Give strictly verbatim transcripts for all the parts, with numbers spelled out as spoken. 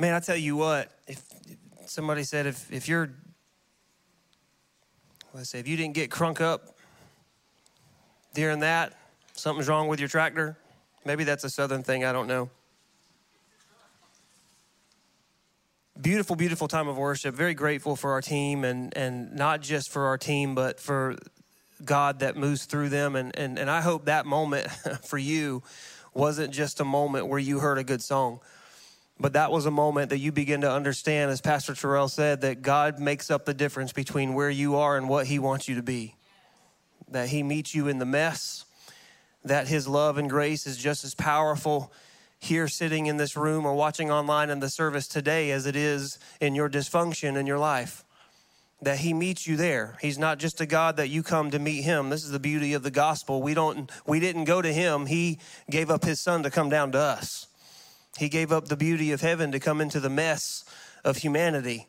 Man, I tell you what, if somebody said if, if you're, let's say, if you didn't get crunk up during that, something's wrong with your tractor. Maybe that's a Southern thing, I don't know. Beautiful, beautiful time of worship. Very grateful for our team, and, and not just for our team, but for God that moves through them. And, and, and I hope that moment for you wasn't just a moment where you heard a good song, but that was a moment that you begin to understand, as Pastor Terrell said, that God makes up the difference between where you are and what he wants you to be, that he meets you in the mess, that his love and grace is just as powerful here sitting in this room or watching online in the service today as it is in your dysfunction in your life, that he meets you there. He's not just a God that you come to meet him. This is the beauty of the gospel. We don't, we didn't go to him. He gave up his son to come down to us. He gave up the beauty of heaven to come into the mess of humanity.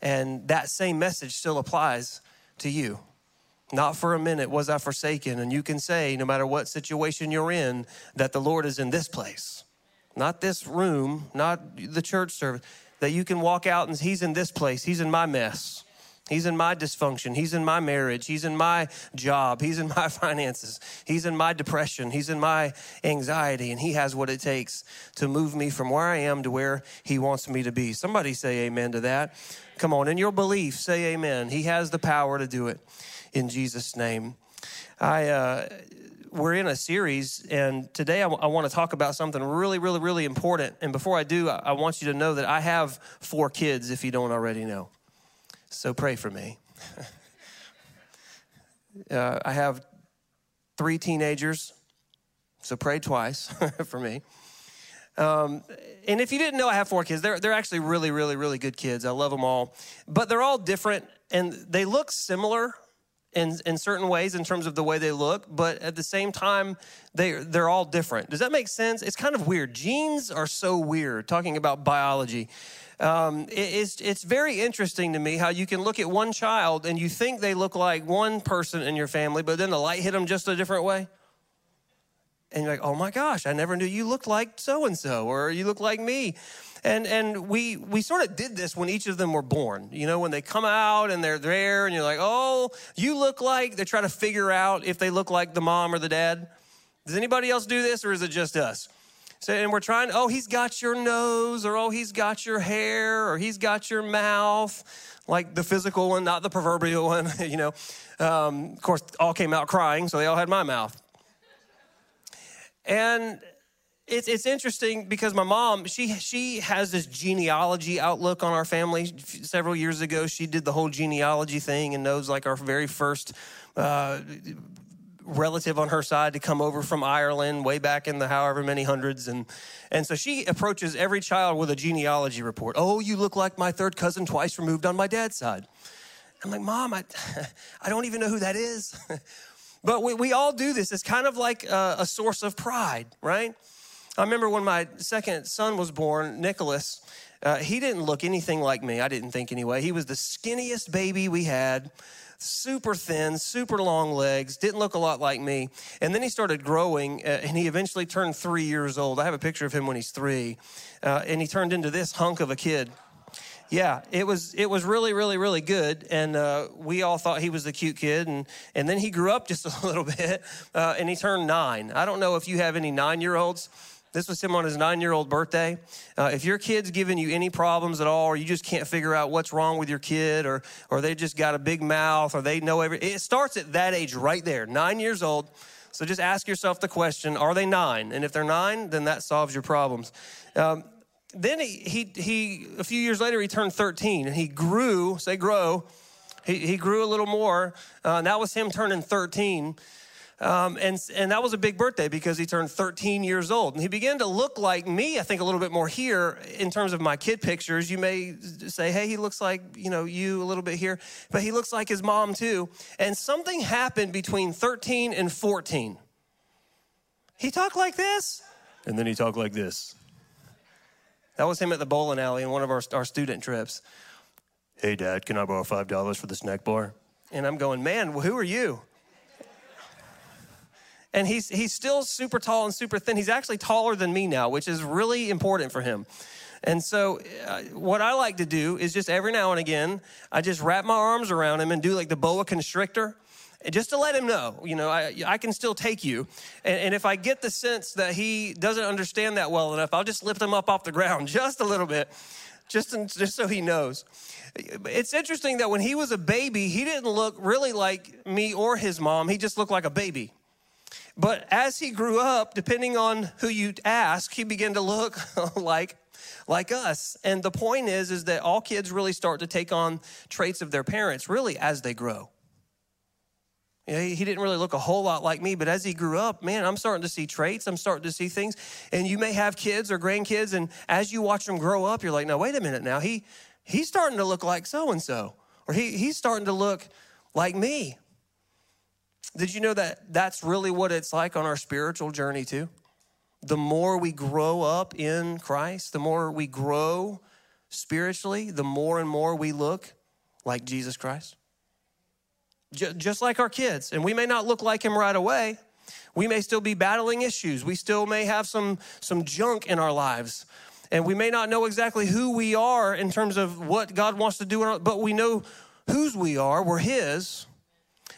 And that same message still applies to you. Not for a minute was I forsaken. And you can say, no matter what situation you're in, that the Lord is in this place, not this room, not the church service, that you can walk out and he's in this place. He's in my mess. He's in my dysfunction. He's in my marriage. He's in my job. He's in my finances. He's in my depression. He's in my anxiety. And he has what it takes to move me from where I am to where he wants me to be. Somebody say amen to that. Come on. In your belief, say amen. He has the power to do it in Jesus' name. I, uh, we're in a series, and today I, w- I want to talk about something really, really, really important. And before I do, I-, I want you to know that I have four kids, if you don't already know. So pray for me. uh, I have three teenagers, so pray twice for me. Um, and if you didn't know I have four kids, they're they're actually really, really, really good kids. I love them all. But they're all different, and they look similar in, in certain ways in terms of the way they look, but at the same time, they, they're all different. Does that make sense? It's kind of weird. Genes are so weird, talking about biology. Um, it, it's, it's very interesting to me how you can look at one child and you think they look like one person in your family, but then the light hit them just a different way. And you're like, oh my gosh, I never knew you looked like so-and-so, or you look like me. And and we we sort of did this when each of them were born. You know, when they come out and they're there and you're like, oh, you look like, they try to figure out if they look like the mom or the dad. Does anybody else do this, or is it just us? So, and we're trying, oh, he's got your nose, or oh, he's got your hair, or he's got your mouth, like the physical one, not the proverbial one, you know. Um, of course, all came out crying, so they all had my mouth. And it's it's interesting because my mom, she she has this genealogy outlook on our family. Several years ago, she did the whole genealogy thing and knows like our very first uh, relative on her side to come over from Ireland way back in the however many hundreds. And, and so she approaches every child with a genealogy report. Oh, you look like my third cousin twice removed on my dad's side. I'm like, Mom, I, I don't even know who that is. But we, we all do this. It's kind of like a, a source of pride, right? I remember when my second son was born, Nicholas, uh, he didn't look anything like me. I didn't think anyway. He was the skinniest baby we had, super thin, super long legs, didn't look a lot like me. And then he started growing, uh, and he eventually turned three years old. I have a picture of him when he's three, uh, and he turned into this hunk of a kid. Yeah, it was it was really, really, really good, and uh, we all thought he was the cute kid, and, and then he grew up just a little bit, uh, and he turned nine. I don't know if you have any nine-year-olds. This was him on his nine-year-old birthday. Uh, if your kid's giving you any problems at all, or you just can't figure out what's wrong with your kid, or or they just got a big mouth, or they know every, it starts at that age right there, nine years old. So just ask yourself the question, are they nine? And if they're nine, then that solves your problems. Um Then he, he, he, a few years later, he turned thirteen, and he grew, say grow, he, he grew a little more. Uh, and that was him turning thirteen. Um, and, and that was a big birthday because he turned thirteen years old. And he began to look like me, I think, a little bit more here in terms of my kid pictures. You may say, hey, he looks like, you know, you a little bit here, but he looks like his mom too. And something happened between thirteen and fourteen. He talked like this. And then he talked like this. That was him at the bowling alley in one of our, our student trips. Hey, Dad, can I borrow five dollars for the snack bar? And I'm going, man, well, who are you? And he's he's still super tall and super thin. He's actually taller than me now, which is really important for him. And so uh, what I like to do is just every now and again, I just wrap my arms around him and do like the boa constrictor, just to let him know, you know, I, I can still take you. And, and if I get the sense that he doesn't understand that well enough, I'll just lift him up off the ground just a little bit, just, in, just so he knows. It's interesting that when he was a baby, he didn't look really like me or his mom. He just looked like a baby. But as he grew up, depending on who you ask, he began to look like like us. And the point is, is that all kids really start to take on traits of their parents really as they grow. You know, he, he didn't really look a whole lot like me, but as he grew up, man, I'm starting to see traits. I'm starting to see things. And you may have kids or grandkids, and as you watch them grow up, you're like, no, wait a minute now. He he's starting to look like so-and-so, or he he's starting to look like me. Did you know that that's really what it's like on our spiritual journey too? The more we grow up in Christ, the more we grow spiritually, the more and more we look like Jesus Christ. Just like our kids. And we may not look like him right away. We may still be battling issues. We still may have some, some junk in our lives. And we may not know exactly who we are in terms of what God wants to do in our, but we know whose we are. We're his.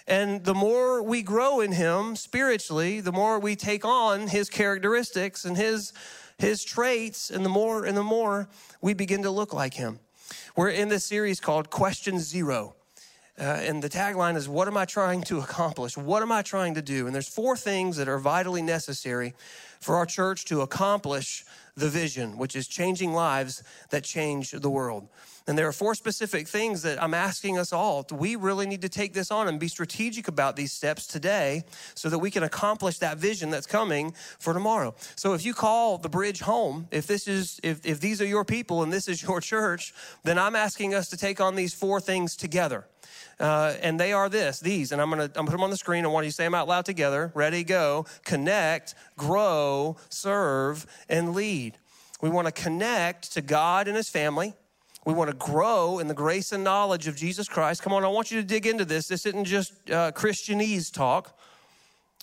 And the more we grow in him spiritually, the more we take on his characteristics and his, his traits, and the more and the more we begin to look like him. We're in this series called Question Zero. Uh, and the tagline is, what am I trying to accomplish? What am I trying to do? And there's four things that are vitally necessary for our church to accomplish the vision, which is changing lives that change the world. And there are four specific things that I'm asking us all. We really need to take this on and be strategic about these steps today so that we can accomplish that vision that's coming for tomorrow. So if you call the Bridge home, if this is if, if these are your people and this is your church, then I'm asking us to take on these four things together. Uh, and they are this, these, and I'm going to I'm put them on the screen. I want you to say them out loud together. Ready, go. Connect, grow, serve, and lead. We want to connect to God and his family. We want to grow in the grace and knowledge of Jesus Christ. Come on, I want you to dig into this. This isn't just uh, Christianese talk.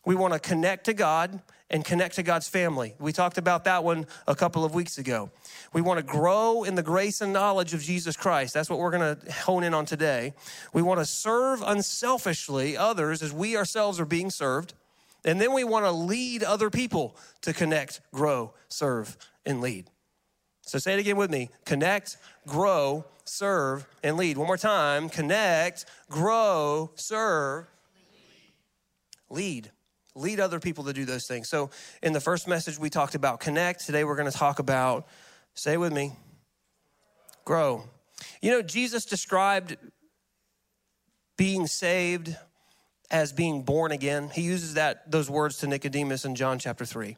We want to connect to God and connect to God's family. We talked about that one a couple of weeks ago. We want to grow in the grace and knowledge of Jesus Christ. That's what we're going to hone in on today. We want to serve unselfishly others as we ourselves are being served. And then we want to lead other people to connect, grow, serve, and lead. So say it again with me. Connect, grow, serve, and lead. One more time. Connect, grow, serve, lead. Lead other people to do those things. So in the first message, we talked about connect. Today, we're going to talk about, say it with me, grow. You know, Jesus described being saved as being born again. He uses that those words to Nicodemus in John chapter three.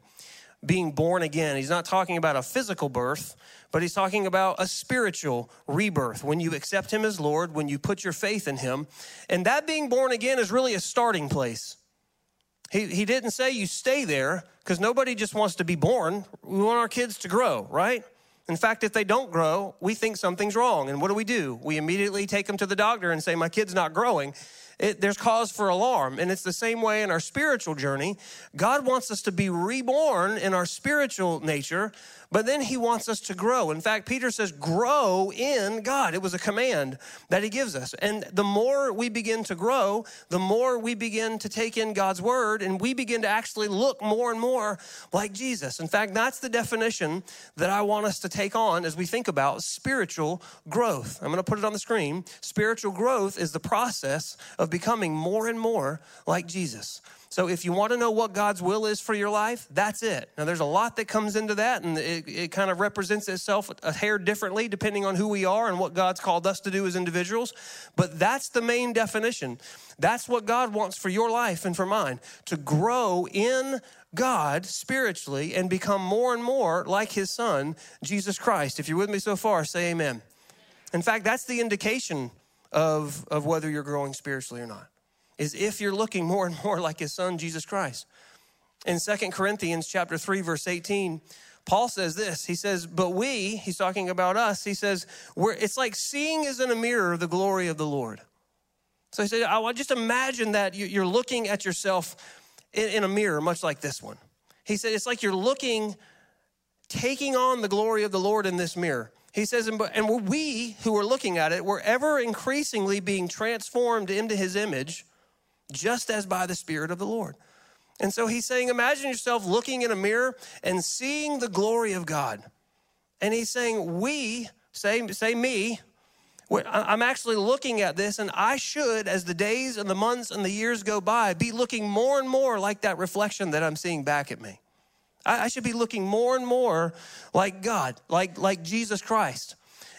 Being born again. He's not talking about a physical birth, but he's talking about a spiritual rebirth. When you accept him as Lord, when you put your faith in him. And that being born again is really a starting place. He he didn't say you stay there, because nobody just wants to be born. We want our kids to grow, right? In fact, if they don't grow, we think something's wrong. And what do we do? We immediately take them to the doctor and say, my kid's not growing. It, there's cause for alarm. And it's the same way in our spiritual journey. God wants us to be reborn in our spiritual nature, but then he wants us to grow. In fact, Peter says, grow in God. It was a command that he gives us. And the more we begin to grow, the more we begin to take in God's word, and we begin to actually look more and more like Jesus. In fact, that's the definition that I want us to take on as we think about spiritual growth. I'm going to put it on the screen. Spiritual growth is the process of becoming more and more like Jesus. So if you want to know what God's will is for your life, that's it. Now, there's a lot that comes into that, and it, it kind of represents itself a hair differently depending on who we are and what God's called us to do as individuals. But that's the main definition. That's what God wants for your life and for mine, to grow in God spiritually and become more and more like his son, Jesus Christ. If you're with me so far, say amen. In fact, that's the indication of, of whether you're growing spiritually or not, is if you're looking more and more like his son, Jesus Christ. In Second Corinthians chapter three, verse eighteen, Paul says this. He says, but we, he's talking about us, he says, we're, it's like seeing as in a mirror the glory of the Lord. So he said, I just imagine that you're looking at yourself in, in a mirror, much like this one. He said, it's like you're looking taking on the glory of the Lord in this mirror. He says, and we who are looking at it, we're ever increasingly being transformed into his image, just as by the Spirit of the Lord. And so he's saying, imagine yourself looking in a mirror and seeing the glory of God. And he's saying, we, say, say me, I'm actually looking at this, and I should, as the days and the months and the years go by, be looking more and more like that reflection that I'm seeing back at me. I should be looking more and more like God, like, like Jesus Christ.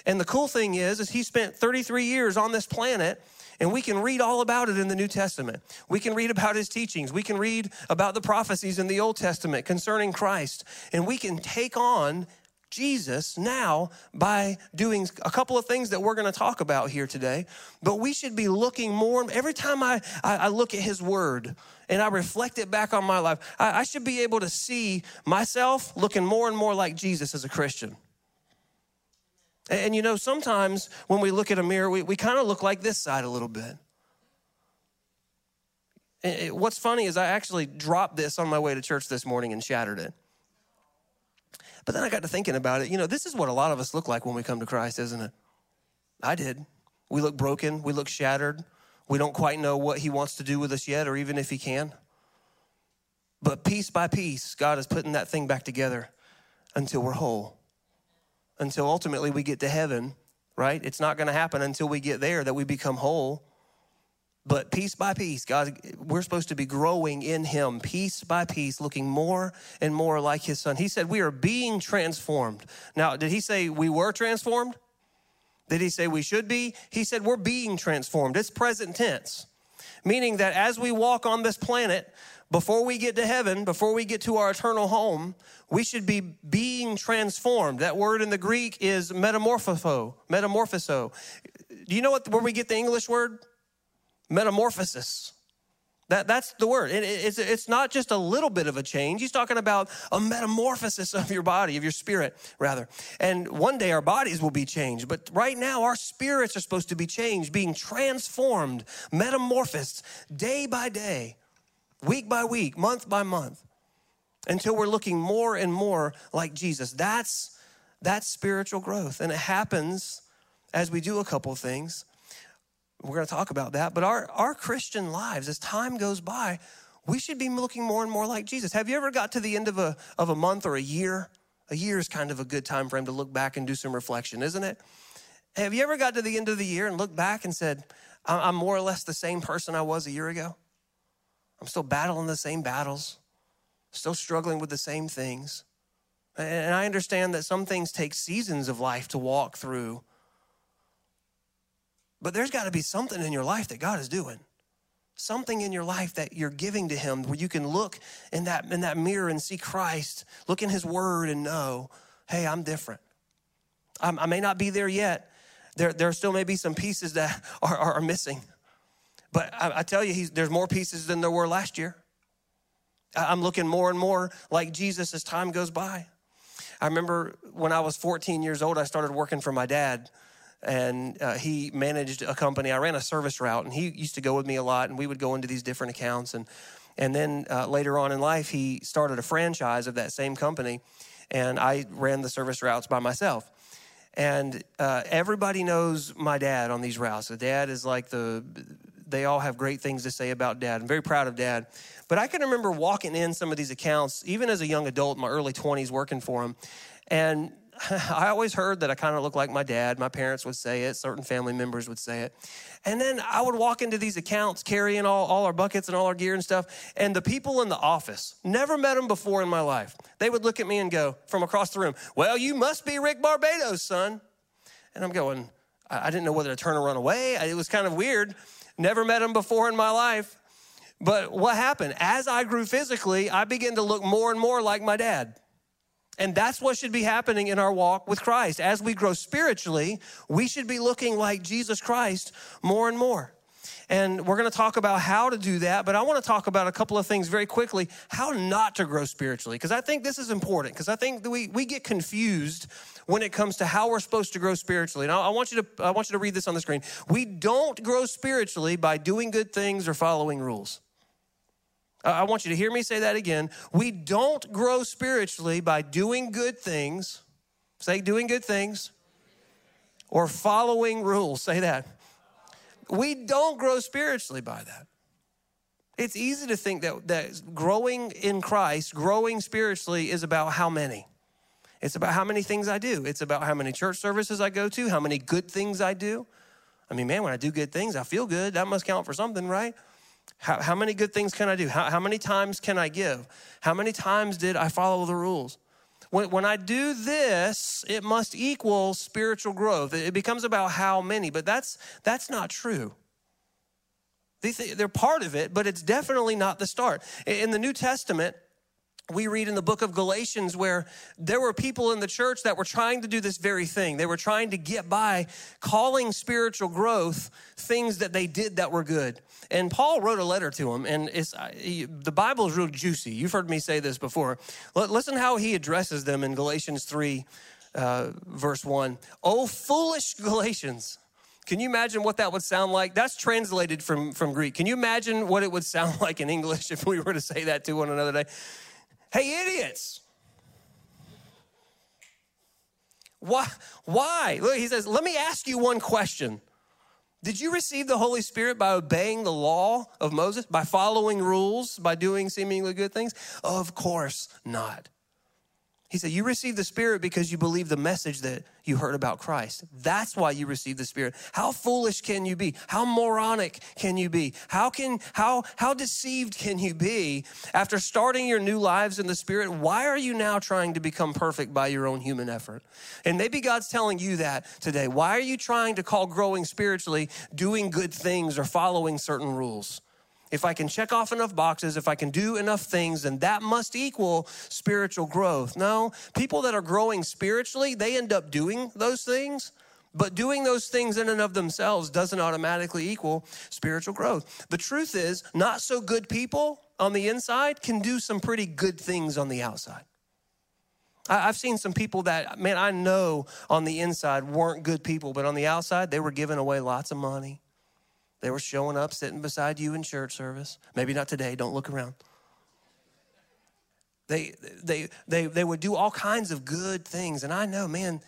And the cool thing is, is he spent thirty-three years on this planet, and we can read all about it in the New Testament. We can read about his teachings. We can read about the prophecies in the Old Testament concerning Christ. And we can take on Jesus now by doing a couple of things that we're going to talk about here today. But we should be looking more. Every time I, I look at his word and I reflect it back on my life, I, I should be able to see myself looking more and more like Jesus as a Christian. And, and you know, sometimes when we look at a mirror, we, we kind of look like this side a little bit. It, it, what's funny is I actually dropped this on my way to church this morning and shattered it. But then I got to thinking about it. You know, this is what a lot of us look like when we come to Christ, isn't it? I did. We look broken. We look shattered. We don't quite know what he wants to do with us yet, or even if he can. But piece by piece, God is putting that thing back together until we're whole, until ultimately we get to heaven, right? It's not going to happen until we get there that we become whole. But piece by piece, God, we're supposed to be growing in him, piece by piece, looking more and more like his son. He said, we are being transformed. Now, did he say we were transformed? Did he say we should be? He said, we're being transformed. It's present tense, meaning that as we walk on this planet, before we get to heaven, before we get to our eternal home, we should be being transformed. That word in the Greek is metamorphoso, metamorphoso. Do you know what, where we get the English word? Metamorphosis. That, that's the word. It, it's, it's not just a little bit of a change. He's talking about a metamorphosis of your body, of your spirit, rather. And one day our bodies will be changed. But right now our spirits are supposed to be changed, being transformed, metamorphosed, day by day, week by week, month by month, until we're looking more and more like Jesus. That's, that's spiritual growth. And it happens as we do a couple of things. We're going to talk about that. But our, our Christian lives, as time goes by, we should be looking more and more like Jesus. Have you ever got to the end of a, of a month or a year? A year is kind of a good time frame to look back and do some reflection, isn't it? Have you ever got to the end of the year and looked back and said, I'm more or less the same person I was a year ago? I'm still battling the same battles, still struggling with the same things. And I understand that some things take seasons of life to walk through. But there's got to be something in your life that God is doing, something in your life that you're giving to him where you can look in that, in that mirror and see Christ, look in his word and know, hey, I'm different. I'm, I may not be there yet. There, there still may be some pieces that are, are, are missing. But I, I tell you, he's, there's more pieces than there were last year. I'm looking more and more like Jesus as time goes by. I remember when I was fourteen years old, I started working for my dad. And uh, he managed a company. I ran a service route, and he used to go with me a lot, and we would go into these different accounts. And and then uh, later on in life, he started a franchise of that same company, and I ran the service routes by myself. And uh, everybody knows my dad on these routes. The dad is like the, they all have great things to say about dad. I'm very proud of dad. But I can remember walking in some of these accounts, even as a young adult, in my early twenties working for him, and I always heard that I kind of looked like my dad. My parents would say it. Certain family members would say it. And then I would walk into these accounts carrying all, all our buckets and all our gear and stuff. And the people in the office, never met them before in my life. They would look at me and go from across the room, well, you must be Rick Barbados, son. And I'm going, I, I didn't know whether to turn or run away. It was kind of weird. Never met him before in my life. But what happened? As I grew physically, I began to look more and more like my dad. And that's what should be happening in our walk with Christ. As we grow spiritually, we should be looking like Jesus Christ more and more. And we're going to talk about how to do that, but I want to talk about a couple of things very quickly, how not to grow spiritually, because I think this is important, because I think that we, we get confused when it comes to how we're supposed to grow spiritually. And I, I want you to I want you to read this on the screen. We don't grow spiritually by doing good things or following rules. I want you to hear me say that again. We don't grow spiritually by doing good things. Say doing good things. Or following rules. Say that. We don't grow spiritually by that. It's easy to think that, that growing in Christ, growing spiritually is about how many. It's about how many things I do. It's about how many church services I go to, how many good things I do. I mean, man, when I do good things, I feel good. That must count for something, right? How, how many good things can I do? How, how many times can I give? How many times did I follow the rules? When, when I do this, it must equal spiritual growth. It, it becomes about how many, but that's that's not true. They, they're part of it, but it's definitely not the start. In the New Testament, we read in the book of Galatians where there were people in the church that were trying to do this very thing. They were trying to get by, calling spiritual growth things that they did that were good. And Paul wrote a letter to them, and it's, the Bible is real juicy. You've heard me say this before. Listen how he addresses them in Galatians three, uh, verse one. Oh, foolish Galatians. Can you imagine what that would sound like? That's translated from, from Greek. Can you imagine what it would sound like in English if we were to say that to one another today? Hey, idiots. Why? Why? Look, he says, let me ask you one question. Did you receive the Holy Spirit by obeying the law of Moses, by following rules, by doing seemingly good things? Of course not. He said, you received the Spirit because you believed the message that you heard about Christ. That's why you received the Spirit. How foolish can you be? How moronic can you be? How can how how deceived can you be? After starting your new lives in the Spirit, why are you now trying to become perfect by your own human effort? And maybe God's telling you that today. Why are you trying to call growing spiritually doing good things or following certain rules? If I can check off enough boxes, if I can do enough things, then that must equal spiritual growth. No, people that are growing spiritually, they end up doing those things, but doing those things in and of themselves doesn't automatically equal spiritual growth. The truth is, not so good people on the inside can do some pretty good things on the outside. I've seen some people that, man, I know on the inside weren't good people, but on the outside, they were giving away lots of money. They were showing up, sitting beside you in church service. Maybe not today, don't look around. They they they they would do all kinds of good things. And I know, man,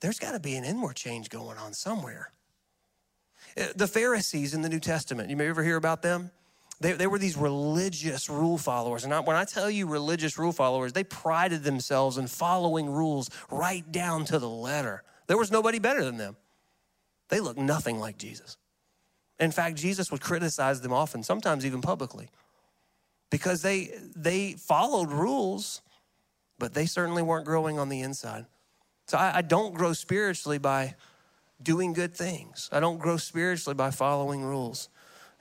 there's gotta be an inward change going on somewhere. The Pharisees in the New Testament, you may ever hear about them? They, they were these religious rule followers. And I, when I tell you religious rule followers, they prided themselves in following rules right down to the letter. There was nobody better than them. They looked nothing like Jesus. In fact, Jesus would criticize them often, sometimes even publicly, because they they followed rules, but they certainly weren't growing on the inside. So I, I don't grow spiritually by doing good things. I don't grow spiritually by following rules.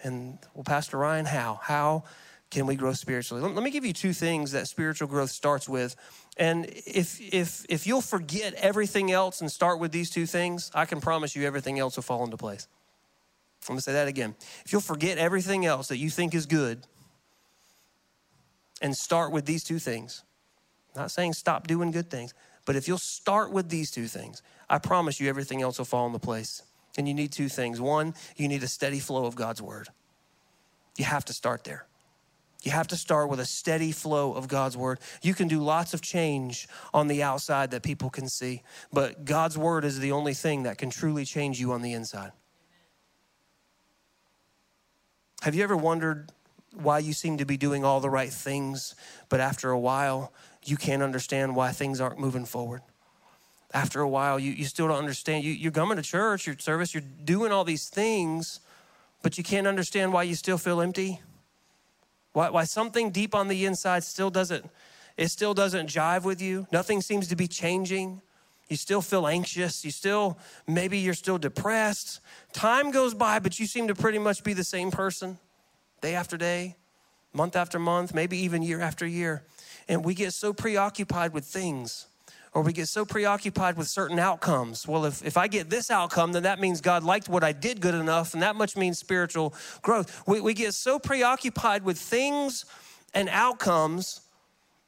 And well, Pastor Ryan, how? How can we grow spiritually? Let, let me give you two things that spiritual growth starts with. And if if if you'll forget everything else and start with these two things, I can promise you everything else will fall into place. I'm gonna say that again. If you'll forget everything else that you think is good and start with these two things, I'm not saying stop doing good things, but if you'll start with these two things, I promise you everything else will fall into place. And you need two things. One, you need a steady flow of God's word. You have to start there. You have to start with a steady flow of God's word. You can do lots of change on the outside that people can see, but God's word is the only thing that can truly change you on the inside. Have you ever wondered why you seem to be doing all the right things, but after a while, you can't understand why things aren't moving forward? After a while, you, you still don't understand. You, you're coming to church, your service, you're doing all these things, but you can't understand why you still feel empty? Why, why something deep on the inside still doesn't, it still doesn't jive with you? Nothing seems to be changing. You still feel anxious. You still, maybe you're still depressed. Time goes by, but you seem to pretty much be the same person day after day, month after month, maybe even year after year. And we get so preoccupied with things, or we get so preoccupied with certain outcomes. Well, if, if I get this outcome, then that means God liked what I did good enough, and that much means spiritual growth. We, we get so preoccupied with things and outcomes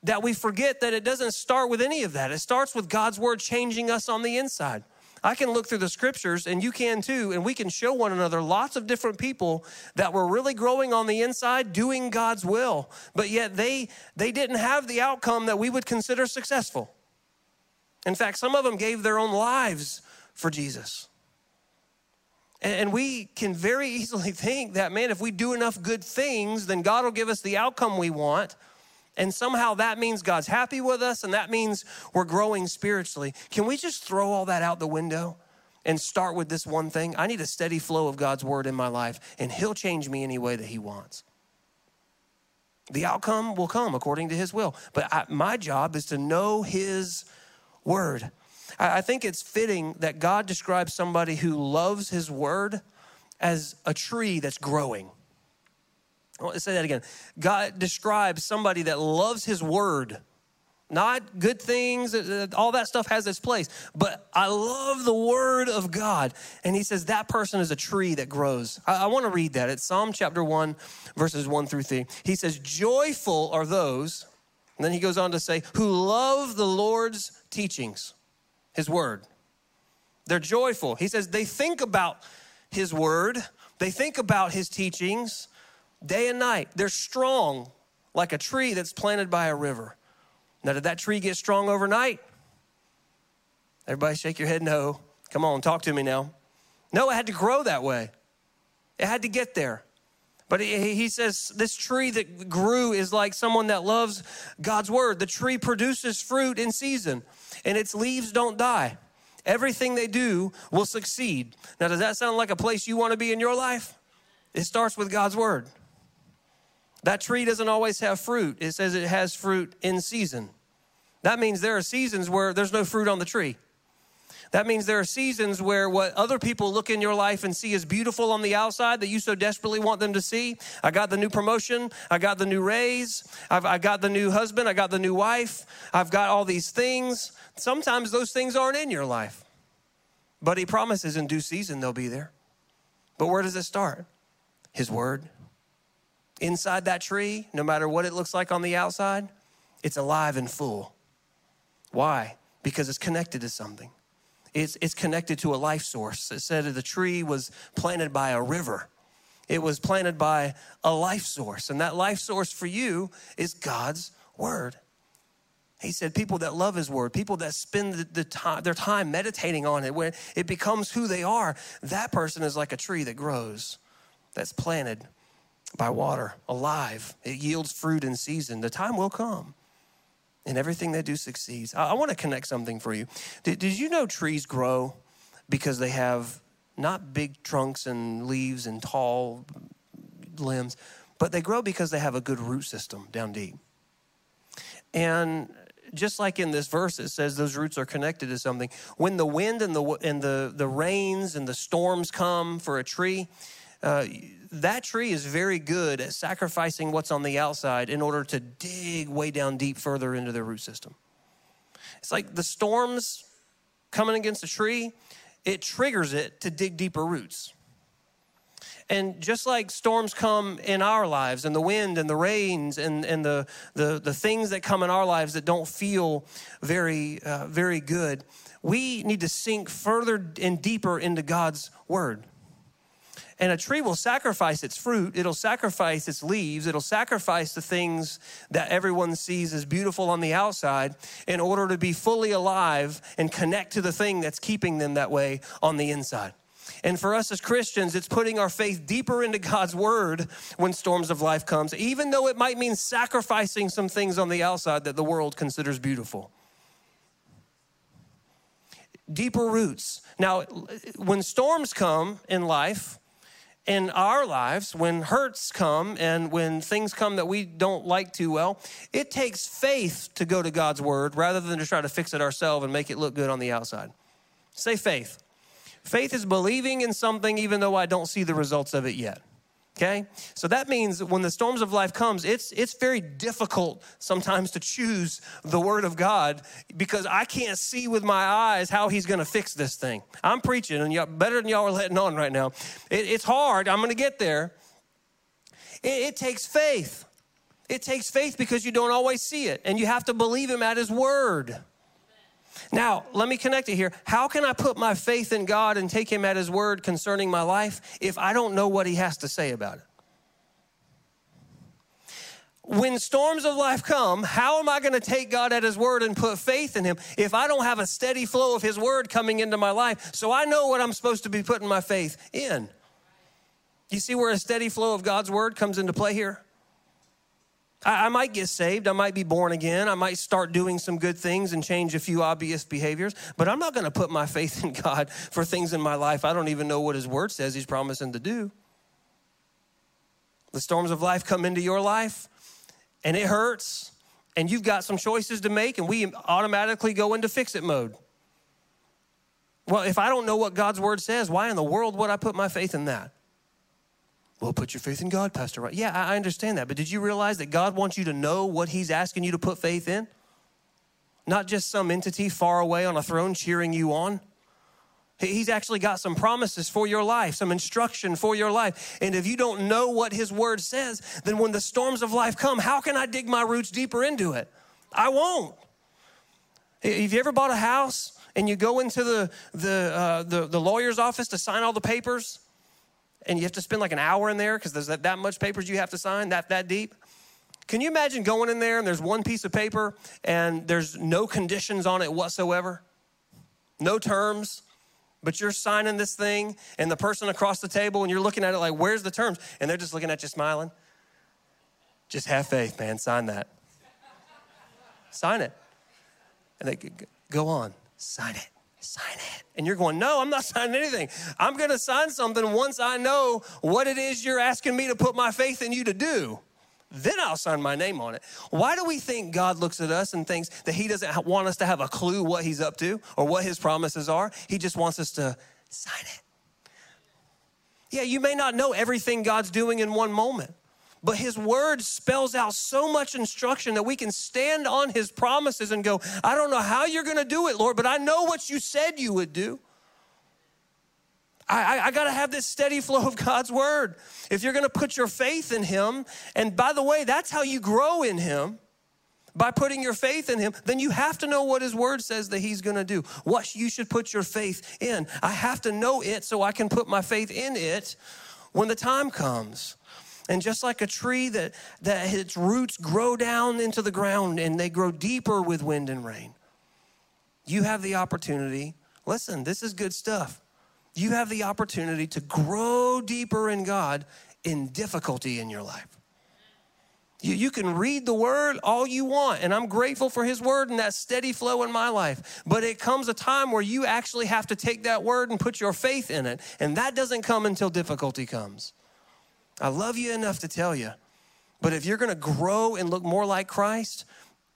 that we forget that it doesn't start with any of that. It starts with God's word changing us on the inside. I can look through the scriptures, and you can too, and we can show one another lots of different people that were really growing on the inside, doing God's will, but yet they, they didn't have the outcome that we would consider successful. In fact, some of them gave their own lives for Jesus. And we can very easily think that, man, if we do enough good things, then God will give us the outcome we want. And somehow that means God's happy with us, and that means we're growing spiritually. Can we just throw all that out the window and start with this one thing? I need a steady flow of God's word in my life, and he'll change me any way that he wants. The outcome will come according to his will. But I, my job is to know his word. I think it's fitting that God describes somebody who loves his word as a tree that's growing. I want to say that again. God describes somebody that loves his word, not good things, all that stuff has its place, but I love the word of God. And he says that person is a tree that grows. I, I want to read that. It's Psalm chapter one, verses one through three. He says, joyful are those, and then he goes on to say, who love the Lord's teachings. His word. They're joyful. He says they think about his word. They think about his teachings day and night. They're strong like a tree that's planted by a river. Now, did that tree get strong overnight? Everybody shake your head no. Come on, talk to me now. No, it had to grow that way. It had to get there. But he says this tree that grew is like someone that loves God's word. The tree produces fruit in season, and its leaves don't die. Everything they do will succeed. Now, does that sound like a place you want to be in your life? It starts with God's word. That tree doesn't always have fruit. It says it has fruit in season. That means there are seasons where there's no fruit on the tree. That means there are seasons where what other people look in your life and see as beautiful on the outside that you so desperately want them to see. I got the new promotion. I got the new raise. I've, I got the new husband. I got the new wife. I've got all these things. Sometimes those things aren't in your life. But he promises in due season they'll be there. But where does it start? His word. Inside that tree, no matter what it looks like on the outside, it's alive and full. Why? Because it's connected to something. It's, it's connected to a life source. It said the tree was planted by a river. It was planted by a life source. And that life source for you is God's word. He said people that love his word, people that spend the, the time, their time meditating on it, when it becomes who they are, that person is like a tree that grows, that's planted by water, alive. It yields fruit in season. The time will come. And everything they do succeeds. I, I want to connect something for you. Did, did you know trees grow because they have not big trunks and leaves and tall limbs, but they grow because they have a good root system down deep. And just like in this verse, it says those roots are connected to something. When the wind and the and the, the rains and the storms come for a tree, uh, that tree is very good at sacrificing what's on the outside in order to dig way down deep further into their root system. It's like the storms coming against the tree, it triggers it to dig deeper roots. And just like storms come in our lives, and the wind and the rains and, and the, the, the things that come in our lives that don't feel very, uh, very good, we need to sink further and deeper into God's word. And a tree will sacrifice its fruit. It'll sacrifice its leaves. It'll sacrifice the things that everyone sees as beautiful on the outside in order to be fully alive and connect to the thing that's keeping them that way on the inside. And for us as Christians, it's putting our faith deeper into God's word when storms of life comes, even though it might mean sacrificing some things on the outside that the world considers beautiful. Deeper roots. Now, when storms come in life, in our lives, when hurts come and when things come that we don't like too well, it takes faith to go to God's word rather than to try to fix it ourselves and make it look good on the outside. Say faith. Faith is believing in something even though I don't see the results of it yet, okay? So that means when the storms of life comes, it's it's very difficult sometimes to choose the word of God because I can't see with my eyes how he's going to fix this thing. I'm preaching, and y'all better than y'all are letting on right now. It, it's hard. I'm going to get there. It, it takes faith. It takes faith because you don't always see it, and you have to believe him at his word. Now, let me connect it here. How can I put my faith in God and take him at his word concerning my life if I don't know what he has to say about it? When storms of life come, how am I going to take God at his word and put faith in him if I don't have a steady flow of his word coming into my life so I know what I'm supposed to be putting my faith in? You see where a steady flow of God's word comes into play here? I might get saved, I might be born again, I might start doing some good things and change a few obvious behaviors, but I'm not gonna put my faith in God for things in my life I don't even know what his word says he's promising to do. The storms of life come into your life and it hurts and you've got some choices to make and we automatically go into fix-it mode. Well, if I don't know what God's word says, why in the world would I put my faith in that? Well, put your faith in God, Pastor Ryan. Yeah, I understand that. But did you realize that God wants you to know what he's asking you to put faith in? Not just some entity far away on a throne cheering you on. He's actually got some promises for your life, some instruction for your life. And if you don't know what his word says, then when the storms of life come, how can I dig my roots deeper into it? I won't. Have you ever bought a house and you go into the, the, uh, the, the lawyer's office to sign all the papers? And you have to spend like an hour in there because there's that, that much papers you have to sign, that, that deep. Can you imagine going in there and there's one piece of paper and there's no conditions on it whatsoever? No terms, but you're signing this thing and the person across the table and you're looking at it like, where's the terms? And they're just looking at you smiling. Just have faith, man, sign that. Sign it. And they go on, sign it. Sign it. And you're going, no, I'm not signing anything. I'm going to sign something once I know what it is you're asking me to put my faith in you to do. Then I'll sign my name on it. Why do we think God looks at us and thinks that he doesn't want us to have a clue what he's up to or what his promises are? He just wants us to sign it. Yeah, you may not know everything God's doing in one moment, but his word spells out so much instruction that we can stand on his promises and go, I don't know how you're going to do it, Lord, but I know what you said you would do. I, I, I got to have this steady flow of God's word. If you're going to put your faith in him, and by the way, that's how you grow in him, by putting your faith in him, then you have to know what his word says that he's going to do, what you should put your faith in. I have to know it so I can put my faith in it when the time comes. And just like a tree that, that its roots grow down into the ground and they grow deeper with wind and rain, you have the opportunity. Listen, this is good stuff. You have the opportunity to grow deeper in God in difficulty in your life. You, you can read the word all you want, and I'm grateful for his word and that steady flow in my life. But it comes a time where you actually have to take that word and put your faith in it, and that doesn't come until difficulty comes. I love you enough to tell you, but if you're going to grow and look more like Christ,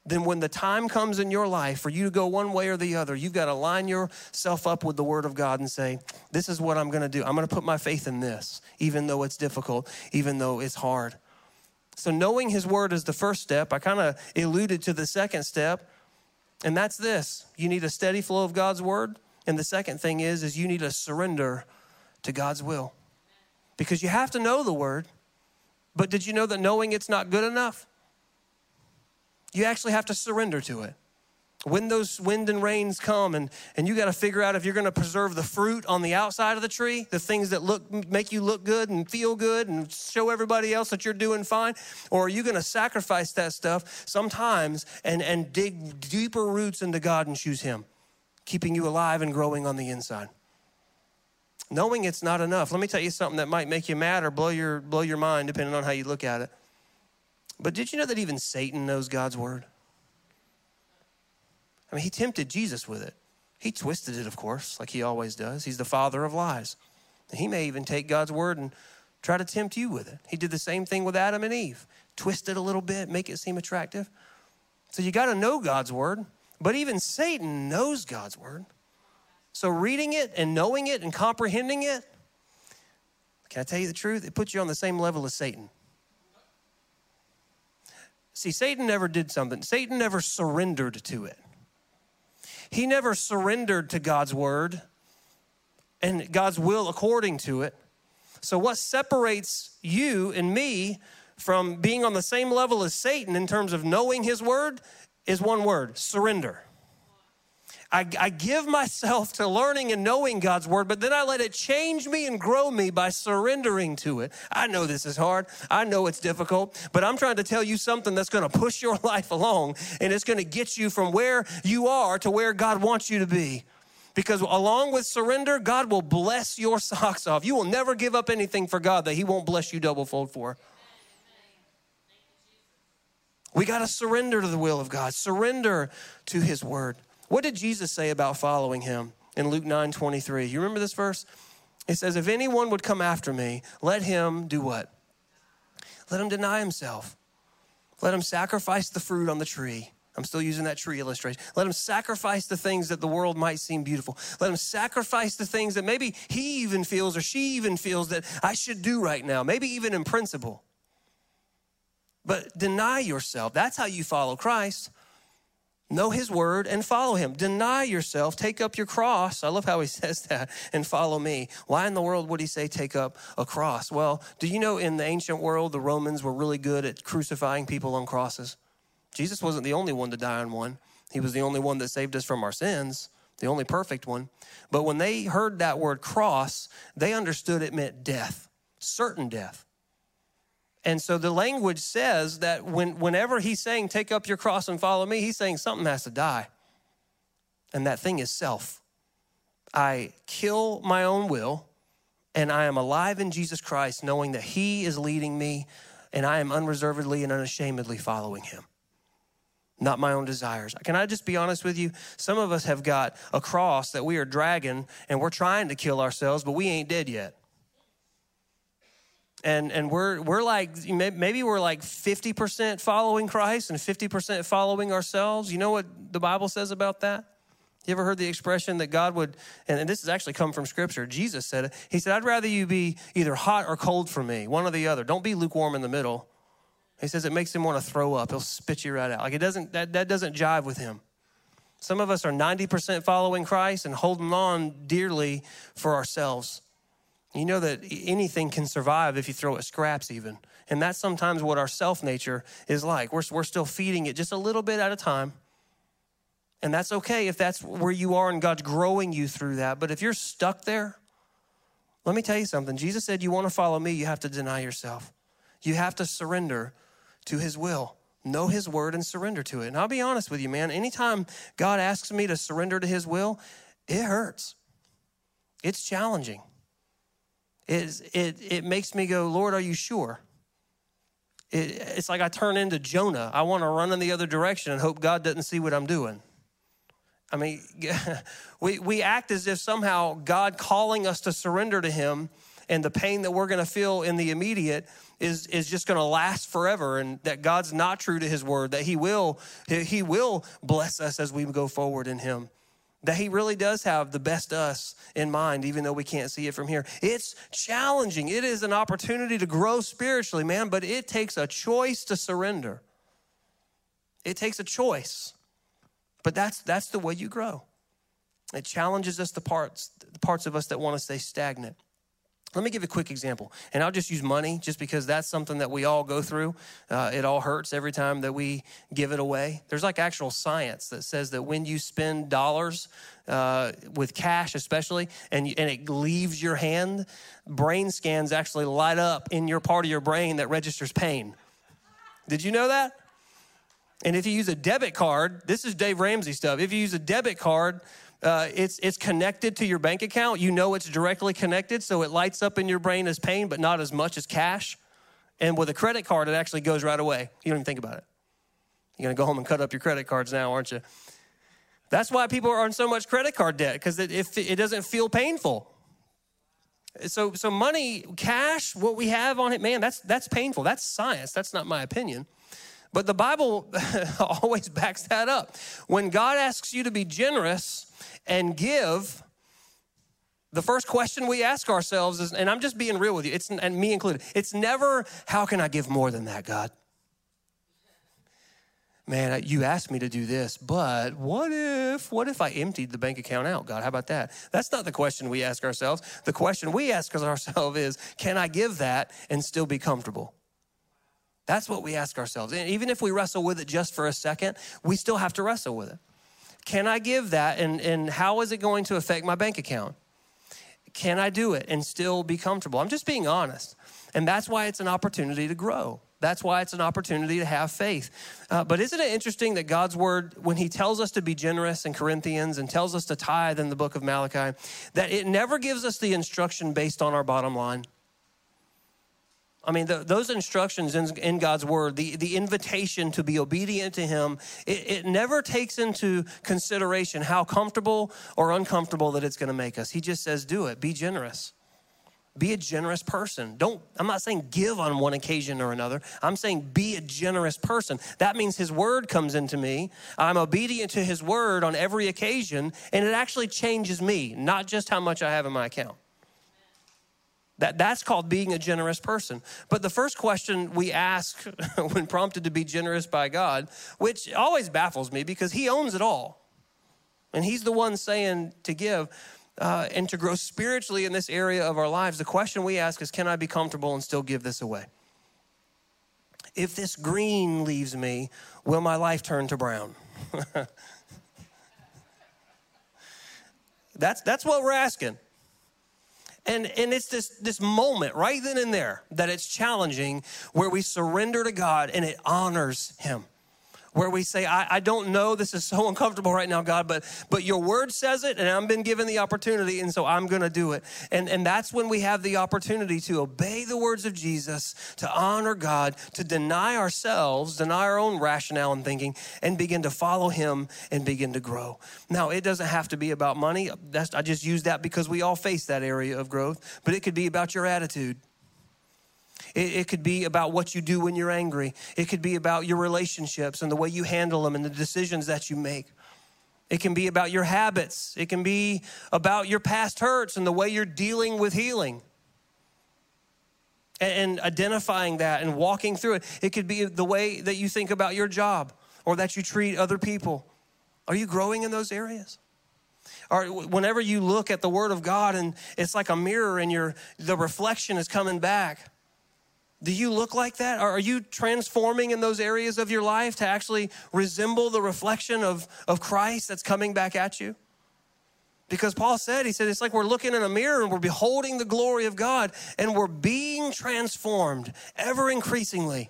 then when the time comes in your life for you to go one way or the other, you've got to line yourself up with the word of God and say, this is what I'm going to do. I'm going to put my faith in this, even though it's difficult, even though it's hard. So knowing his word is the first step. I kind of alluded to the second step, and that's this. You need a steady flow of God's word. And the second thing is, is you need a surrender to God's will. Because you have to know the word, but did you know that knowing it's not good enough? You actually have to surrender to it. When those wind and rains come and, and you got to figure out if you're going to preserve the fruit on the outside of the tree, the things that look make you look good and feel good and show everybody else that you're doing fine, or are you going to sacrifice that stuff sometimes and, and dig deeper roots into God and choose him, keeping you alive and growing on the inside? Knowing it's not enough. Let me tell you something that might make you mad or blow your, blow your mind, depending on how you look at it. But did you know that even Satan knows God's word? I mean, he tempted Jesus with it. He twisted it, of course, like he always does. He's the father of lies. And he may even take God's word and try to tempt you with it. He did the same thing with Adam and Eve. Twist it a little bit, make it seem attractive. So you got to know God's word. But even Satan knows God's word. So reading it and knowing it and comprehending it, can I tell you the truth? It puts you on the same level as Satan. See, Satan never did something. Satan never surrendered to it. He never surrendered to God's word and God's will according to it. So what separates you and me from being on the same level as Satan in terms of knowing his word is one word: surrender. I, I give myself to learning and knowing God's word, but then I let it change me and grow me by surrendering to it. I know this is hard. I know it's difficult, but I'm trying to tell you something that's going to push your life along, and it's going to get you from where you are to where God wants you to be. Because along with surrender, God will bless your socks off. You will never give up anything for God that he won't bless you double-fold for. We got to surrender to the will of God. Surrender to his word. What did Jesus say about following him in Luke nine twenty-three? You remember this verse? It says, if anyone would come after me, let him do what? Let him deny himself. Let him sacrifice the fruit on the tree. I'm still using that tree illustration. Let him sacrifice the things that the world might seem beautiful. Let him sacrifice the things that maybe he even feels or she even feels that I should do right now, maybe even in principle. But deny yourself. That's how you follow Christ. Know his word and follow him. Deny yourself. Take up your cross. I love how he says that. And follow me. Why in the world would he say take up a cross? Well, do you know in the ancient world, the Romans were really good at crucifying people on crosses? Jesus wasn't the only one to die on one. He was the only one that saved us from our sins, the only perfect one. But when they heard that word cross, they understood it meant death, certain death. And so the language says that when, whenever he's saying, take up your cross and follow me, he's saying something has to die. And that thing is self. I kill my own will, and I am alive in Jesus Christ, knowing that he is leading me, and I am unreservedly and unashamedly following him. Not my own desires. Can I just be honest with you? Some of us have got a cross that we are dragging, and we're trying to kill ourselves, but we ain't dead yet. And and we're we're like, maybe we're like fifty percent following Christ and fifty percent following ourselves. You know what the Bible says about that? You ever heard the expression that God would, and this has actually come from scripture. Jesus said it. He said, I'd rather you be either hot or cold for me, one or the other. Don't be lukewarm in the middle. He says it makes him want to throw up. He'll spit you right out. Like it doesn't, that, that doesn't jive with him. Some of us are ninety percent following Christ and holding on dearly for ourselves. You know that anything can survive if you throw it scraps even. And that's sometimes what our self nature is like. We're, we're still feeding it just a little bit at a time. And that's okay if that's where you are and God's growing you through that. But if you're stuck there, let me tell you something. Jesus said, you want to follow me, you have to deny yourself. You have to surrender to his will. Know his word and surrender to it. And I'll be honest with you, man. Anytime God asks me to surrender to his will, it hurts. It's challenging. It, it, it makes me go, Lord, are you sure? It, it's like I turn into Jonah. I want to run in the other direction and hope God doesn't see what I'm doing. I mean, we, we act as if somehow God calling us to surrender to him and the pain that we're going to feel in the immediate is, is just going to last forever, and that God's not true to his word, that he will, he will bless us as we go forward in him. That he really does have the best us in mind, even though we can't see it from here. It's challenging. It is an opportunity to grow spiritually, man, but it takes a choice to surrender. It takes a choice, but that's that's the way you grow. It challenges us, the parts, the parts of us that want to stay stagnant. Let me give you a quick example, and I'll just use money just because that's something that we all go through. Uh, it all hurts every time that we give it away. There's like actual science that says that when you spend dollars uh, with cash especially, and, you, and it leaves your hand, brain scans actually light up in your part of your brain that registers pain. Did you know that? And if you use a debit card, this is Dave Ramsey stuff, if you use a debit card, Uh, it's it's connected to your bank account. You know it's directly connected, so it lights up in your brain as pain, but not as much as cash. And with a credit card, it actually goes right away. You don't even think about it. You're going to go home and cut up your credit cards now, aren't you? That's why people are in so much credit card debt, because it, it, it doesn't feel painful. So so money, cash, what we have on it, man, that's that's painful. That's science. That's not my opinion. But the Bible always backs that up. When God asks you to be generous and give, the first question we ask ourselves is, and I'm just being real with you, it's, and me included, it's never, how can I give more than that, God? Man, you asked me to do this, but what if, what if I emptied the bank account out, God? How about that? That's not the question we ask ourselves. The question we ask ourselves is, can I give that and still be comfortable? That's what we ask ourselves. And even if we wrestle with it just for a second, we still have to wrestle with it. Can I give that, and, and how is it going to affect my bank account? Can I do it and still be comfortable? I'm just being honest. And that's why it's an opportunity to grow. That's why it's an opportunity to have faith. Uh, but isn't it interesting that God's word, when he tells us to be generous in Corinthians and tells us to tithe in the book of Malachi, that it never gives us the instruction based on our bottom line? I mean, the, those instructions in, in God's word, the, the invitation to be obedient to him, it, it never takes into consideration how comfortable or uncomfortable that it's going to make us. He just says, do it. Be generous. Be a generous person. Don't, I'm not saying give on one occasion or another. I'm saying be a generous person. That means his word comes into me. I'm obedient to his word on every occasion, and it actually changes me, not just how much I have in my account. That, that's called being a generous person. But the first question we ask when prompted to be generous by God, which always baffles me because he owns it all. And he's the one saying to give uh, and to grow spiritually in this area of our lives. The question we ask is, can I be comfortable and still give this away? If this green leaves me, will my life turn to brown? that's, that's what we're asking. And and it's this, this moment right then and there that it's challenging, where we surrender to God and it honors him. Where we say, I, I don't know, this is so uncomfortable right now, God, but but your word says it, and I've been given the opportunity, and so I'm gonna do it. And, and that's when we have the opportunity to obey the words of Jesus, to honor God, to deny ourselves, deny our own rationale and thinking, and begin to follow him and begin to grow. Now, it doesn't have to be about money. That's, I just use that because we all face that area of growth, but it could be about your attitude. It could be about what you do when you're angry. It could be about your relationships and the way you handle them and the decisions that you make. It can be about your habits. It can be about your past hurts and the way you're dealing with healing and identifying that and walking through it. It could be the way that you think about your job or that you treat other people. Are you growing in those areas? Or whenever you look at the Word of God and it's like a mirror and your the reflection is coming back, do you look like that? Are you transforming in those areas of your life to actually resemble the reflection of, of Christ that's coming back at you? Because Paul said, he said, it's like we're looking in a mirror and we're beholding the glory of God and we're being transformed ever increasingly.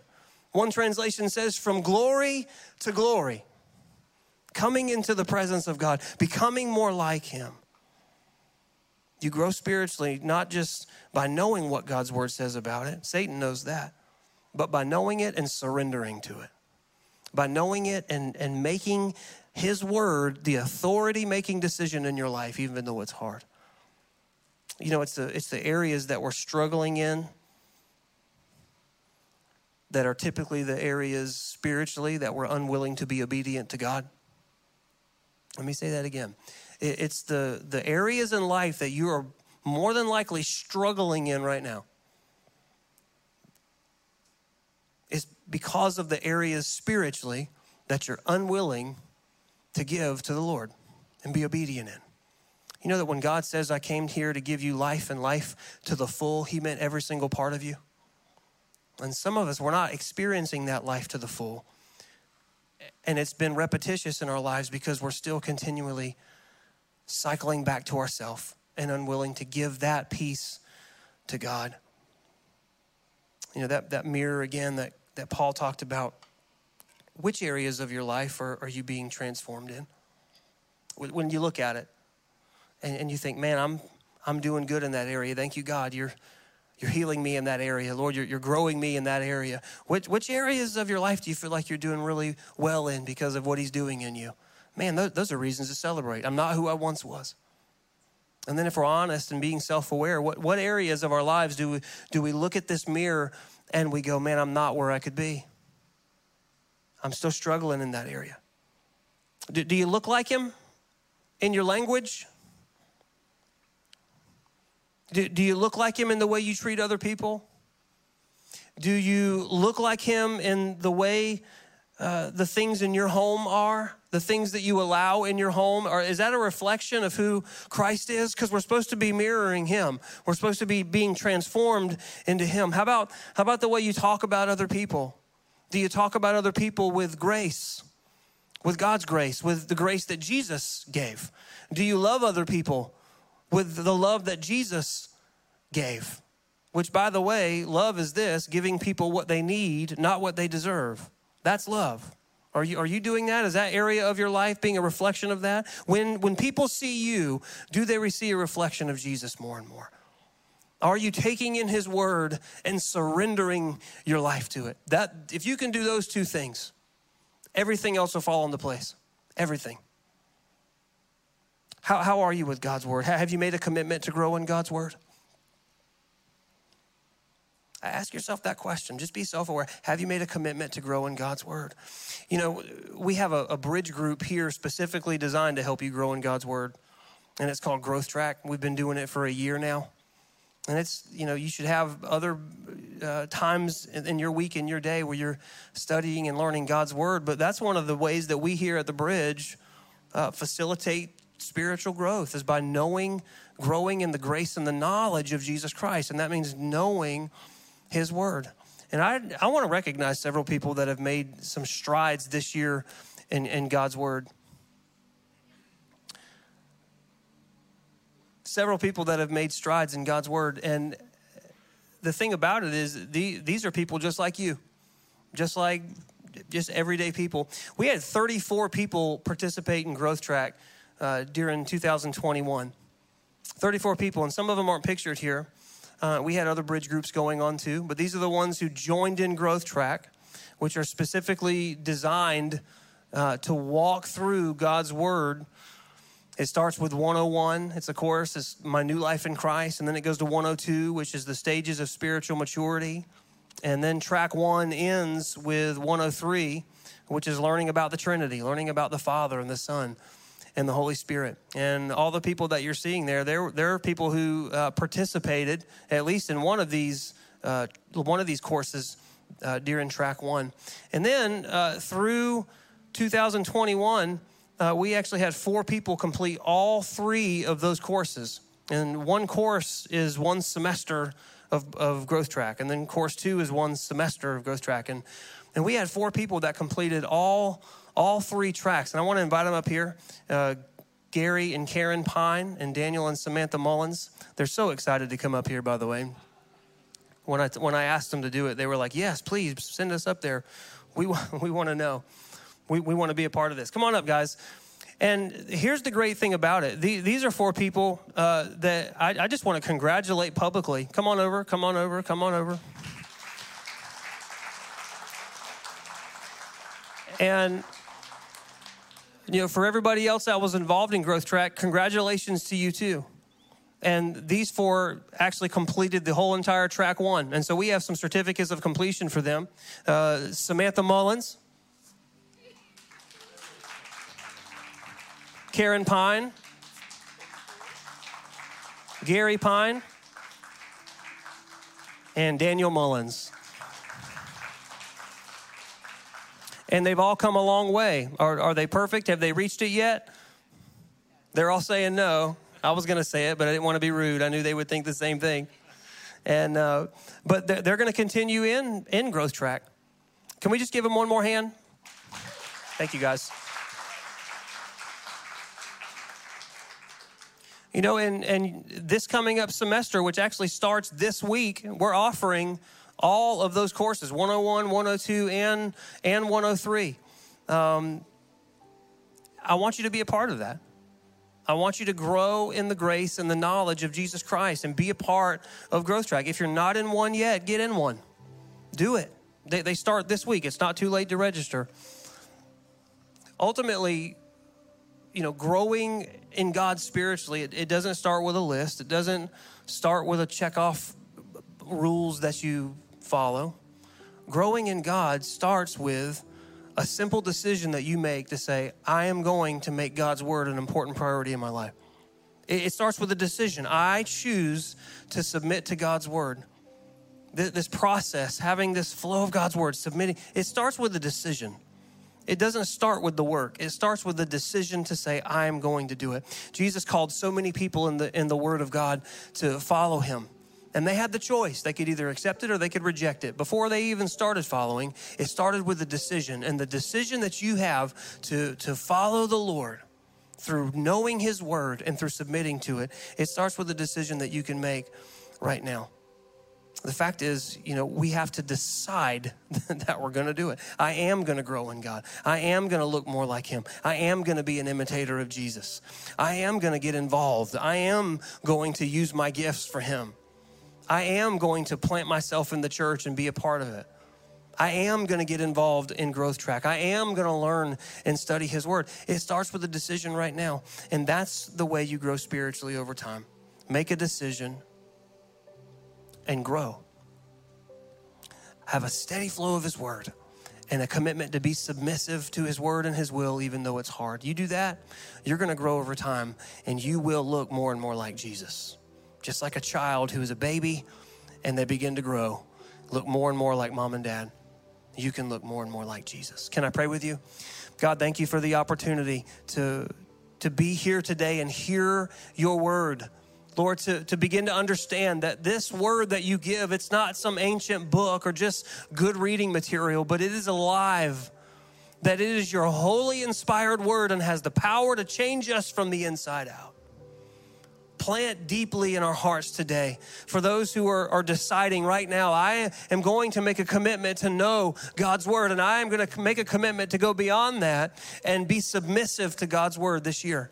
One translation says, from glory to glory, coming into the presence of God, becoming more like him. You grow spiritually, not just by knowing what God's word says about it. Satan knows that, but by knowing it and surrendering to it, by knowing it and, and making his word the authority-making decision in your life, even though it's hard. You know, it's the, it's the areas that we're struggling in that are typically the areas spiritually that we're unwilling to be obedient to God. Let me say that again. It's the, the areas in life that you are more than likely struggling in right now. It's because of the areas spiritually that you're unwilling to give to the Lord and be obedient in. You know that when God says, I came here to give you life and life to the full, he meant every single part of you. And some of us, we're not experiencing that life to the full. And it's been repetitious in our lives because we're still continually cycling back to ourselves and unwilling to give that peace to God. You know, that, that mirror again that, that Paul talked about, which areas of your life are, are you being transformed in? When you look at it and, and you think, man, I'm I'm doing good in that area. Thank you, God. You're you're healing me in that area. Lord, you're, you're growing me in that area. Which, which areas of your life do you feel like you're doing really well in because of what he's doing in you? Man, those, those are reasons to celebrate. I'm not who I once was. And then if we're honest and being self-aware, what, what areas of our lives do we, do we look at this mirror and we go, man, I'm not where I could be. I'm still struggling in that area. Do, do you look like him in your language? Do, do you look like him in the way you treat other people? Do you look like him in the way Uh, the things in your home are, the things that you allow in your home, or is that a reflection of who Christ is? Because we're supposed to be mirroring him. We're supposed to be being transformed into him. How about, how about the way you talk about other people? Do you talk about other people with grace, with God's grace, with the grace that Jesus gave? Do you love other people with the love that Jesus gave? Which, by the way, love is this, giving people what they need, not what they deserve. That's love. Are you, are you doing that? Is that area of your life being a reflection of that? When, when people see you, do they receive a reflection of Jesus more and more? Are you taking in his word and surrendering your life to it? That, if you can do those two things, everything else will fall into place. Everything. How, how are you with God's word? Have you made a commitment to grow in God's word? Ask yourself that question. Just be self-aware. Have you made a commitment to grow in God's word? You know, we have a, a bridge group here specifically designed to help you grow in God's word, and it's called Growth Track. We've been doing it for a year now, and it's, you know, you should have other uh, times in, in your week, in your day where you're studying and learning God's word, but that's one of the ways that we here at the Bridge uh, facilitate spiritual growth is by knowing, growing in the grace and the knowledge of Jesus Christ, and that means knowing his word. And I I want to recognize several people that have made some strides this year in, in God's word. Several people that have made strides in God's word. And the thing about it is the, these are people just like you, just like just everyday people. We had thirty-four people participate in Growth Track uh, during two thousand twenty-one. thirty-four people, and some of them aren't pictured here. Uh, we had other bridge groups going on too, but these are the ones who joined in Growth Track, which are specifically designed uh, to walk through God's word. It starts with one oh one. It's a course. It's My New Life in Christ. And then it goes to one oh two, which is the stages of spiritual maturity. And then track one ends with one oh three, which is learning about the Trinity, learning about the Father and the Son and the Holy Spirit. And all the people that you're seeing there, there, there are people who uh, participated at least in one of these, uh, one of these courses uh, during track one. And then uh, through two thousand twenty-one, uh, we actually had four people complete all three of those courses. And one course is one semester of, of Growth Track. And then course two is one semester of Growth Track. And, and we had four people that completed all All three tracks, and I want to invite them up here, uh, Gary and Karen Pine and Daniel and Samantha Mullins. They're so excited to come up here, by the way. When I, when I asked them to do it, they were like, yes, please send us up there. We, we want to know. We, we want to be a part of this. Come on up, guys. And here's the great thing about it. The, these are four people uh, that I, I just want to congratulate publicly. Come on over, come on over, come on over. And you know, for everybody else that was involved in Growth Track, congratulations to you too. And these four actually completed the whole entire track one. And so we have some certificates of completion for them. Uh, Samantha Mullins, Karen Pine, Gary Pine, and Daniel Mullins. And they've all come a long way. Are, are they perfect? Have they reached it yet? They're all saying no. I was going to say it, but I didn't want to be rude. I knew they would think the same thing. And uh, but they're, they're going to continue in, in Growth Track. Can we just give them one more hand? Thank you, guys. You know, and, and this coming up semester, which actually starts this week, we're offering all of those courses, one oh one, one oh two, and, and one oh three. Um, I want you to be a part of that. I want you to grow in the grace and the knowledge of Jesus Christ and be a part of Growth Track. If you're not in one yet, get in one. Do it. They, they start this week. It's not too late to register. Ultimately, you know, growing in God spiritually, it, it doesn't start with a list. It doesn't start with a checkoff rules that you follow. Growing in God starts with a simple decision that you make to say, I am going to make God's word an important priority in my life. It starts with a decision. I choose to submit to God's word. This process, having this flow of God's word, submitting, it starts with a decision. It doesn't start with the work. It starts with the decision to say, I am going to do it. Jesus called so many people in the in the word of God to follow him. And they had the choice. They could either accept it or they could reject it. Before they even started following, it started with a decision. And the decision that you have to, to follow the Lord through knowing his word and through submitting to it, it starts with a decision that you can make right now. The fact is, you know, we have to decide that we're going to do it. I am going to grow in God. I am going to look more like him. I am going to be an imitator of Jesus. I am going to get involved. I am going to use my gifts for him. I am going to plant myself in the church and be a part of it. I am going to get involved in Growth Track. I am going to learn and study his word. It starts with a decision right now. And that's the way you grow spiritually over time. Make a decision and grow. Have a steady flow of his word and a commitment to be submissive to his word and his will, even though it's hard. You do that, you're going to grow over time and you will look more and more like Jesus. Just like a child who is a baby and they begin to grow, look more and more like mom and dad. You can look more and more like Jesus. Can I pray with you? God, thank you for the opportunity to, to be here today and hear your word. Lord, to, to begin to understand that this word that you give, it's not some ancient book or just good reading material, but it is alive, that it is your holy inspired word and has the power to change us from the inside out. Plant deeply in our hearts today. For those who are, are deciding right now, I am going to make a commitment to know God's word, and I am going to make a commitment to go beyond that and be submissive to God's word this year.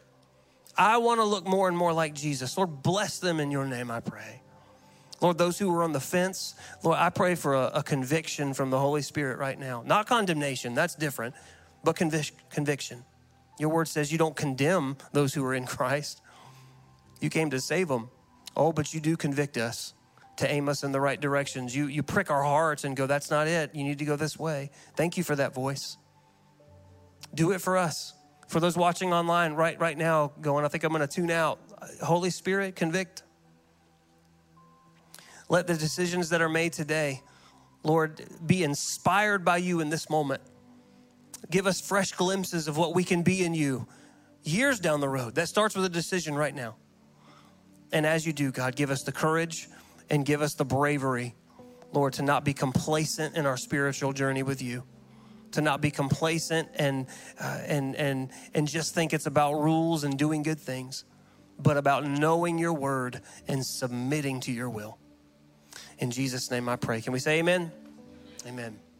I want to look more and more like Jesus. Lord, bless them in your name, I pray. Lord, those who are on the fence, Lord, I pray for a, a conviction from the Holy Spirit right now. Not condemnation, that's different, but convic- conviction. Your word says you don't condemn those who are in Christ. You came to save them. Oh, but you do convict us, to aim us in the right directions. You, you prick our hearts and go, that's not it. You need to go this way. Thank you for that voice. Do it for us. For those watching online right, right now going, I think I'm going to tune out. Holy Spirit, convict. Let the decisions that are made today, Lord, be inspired by you in this moment. Give us fresh glimpses of what we can be in you years down the road. That starts with a decision right now. And as you do, God, give us the courage and give us the bravery, Lord, to not be complacent in our spiritual journey with you. To not be complacent and uh, and and and just think it's about rules and doing good things, but about knowing your word and submitting to your will. In Jesus' name I pray. Can we say amen? Amen. Amen.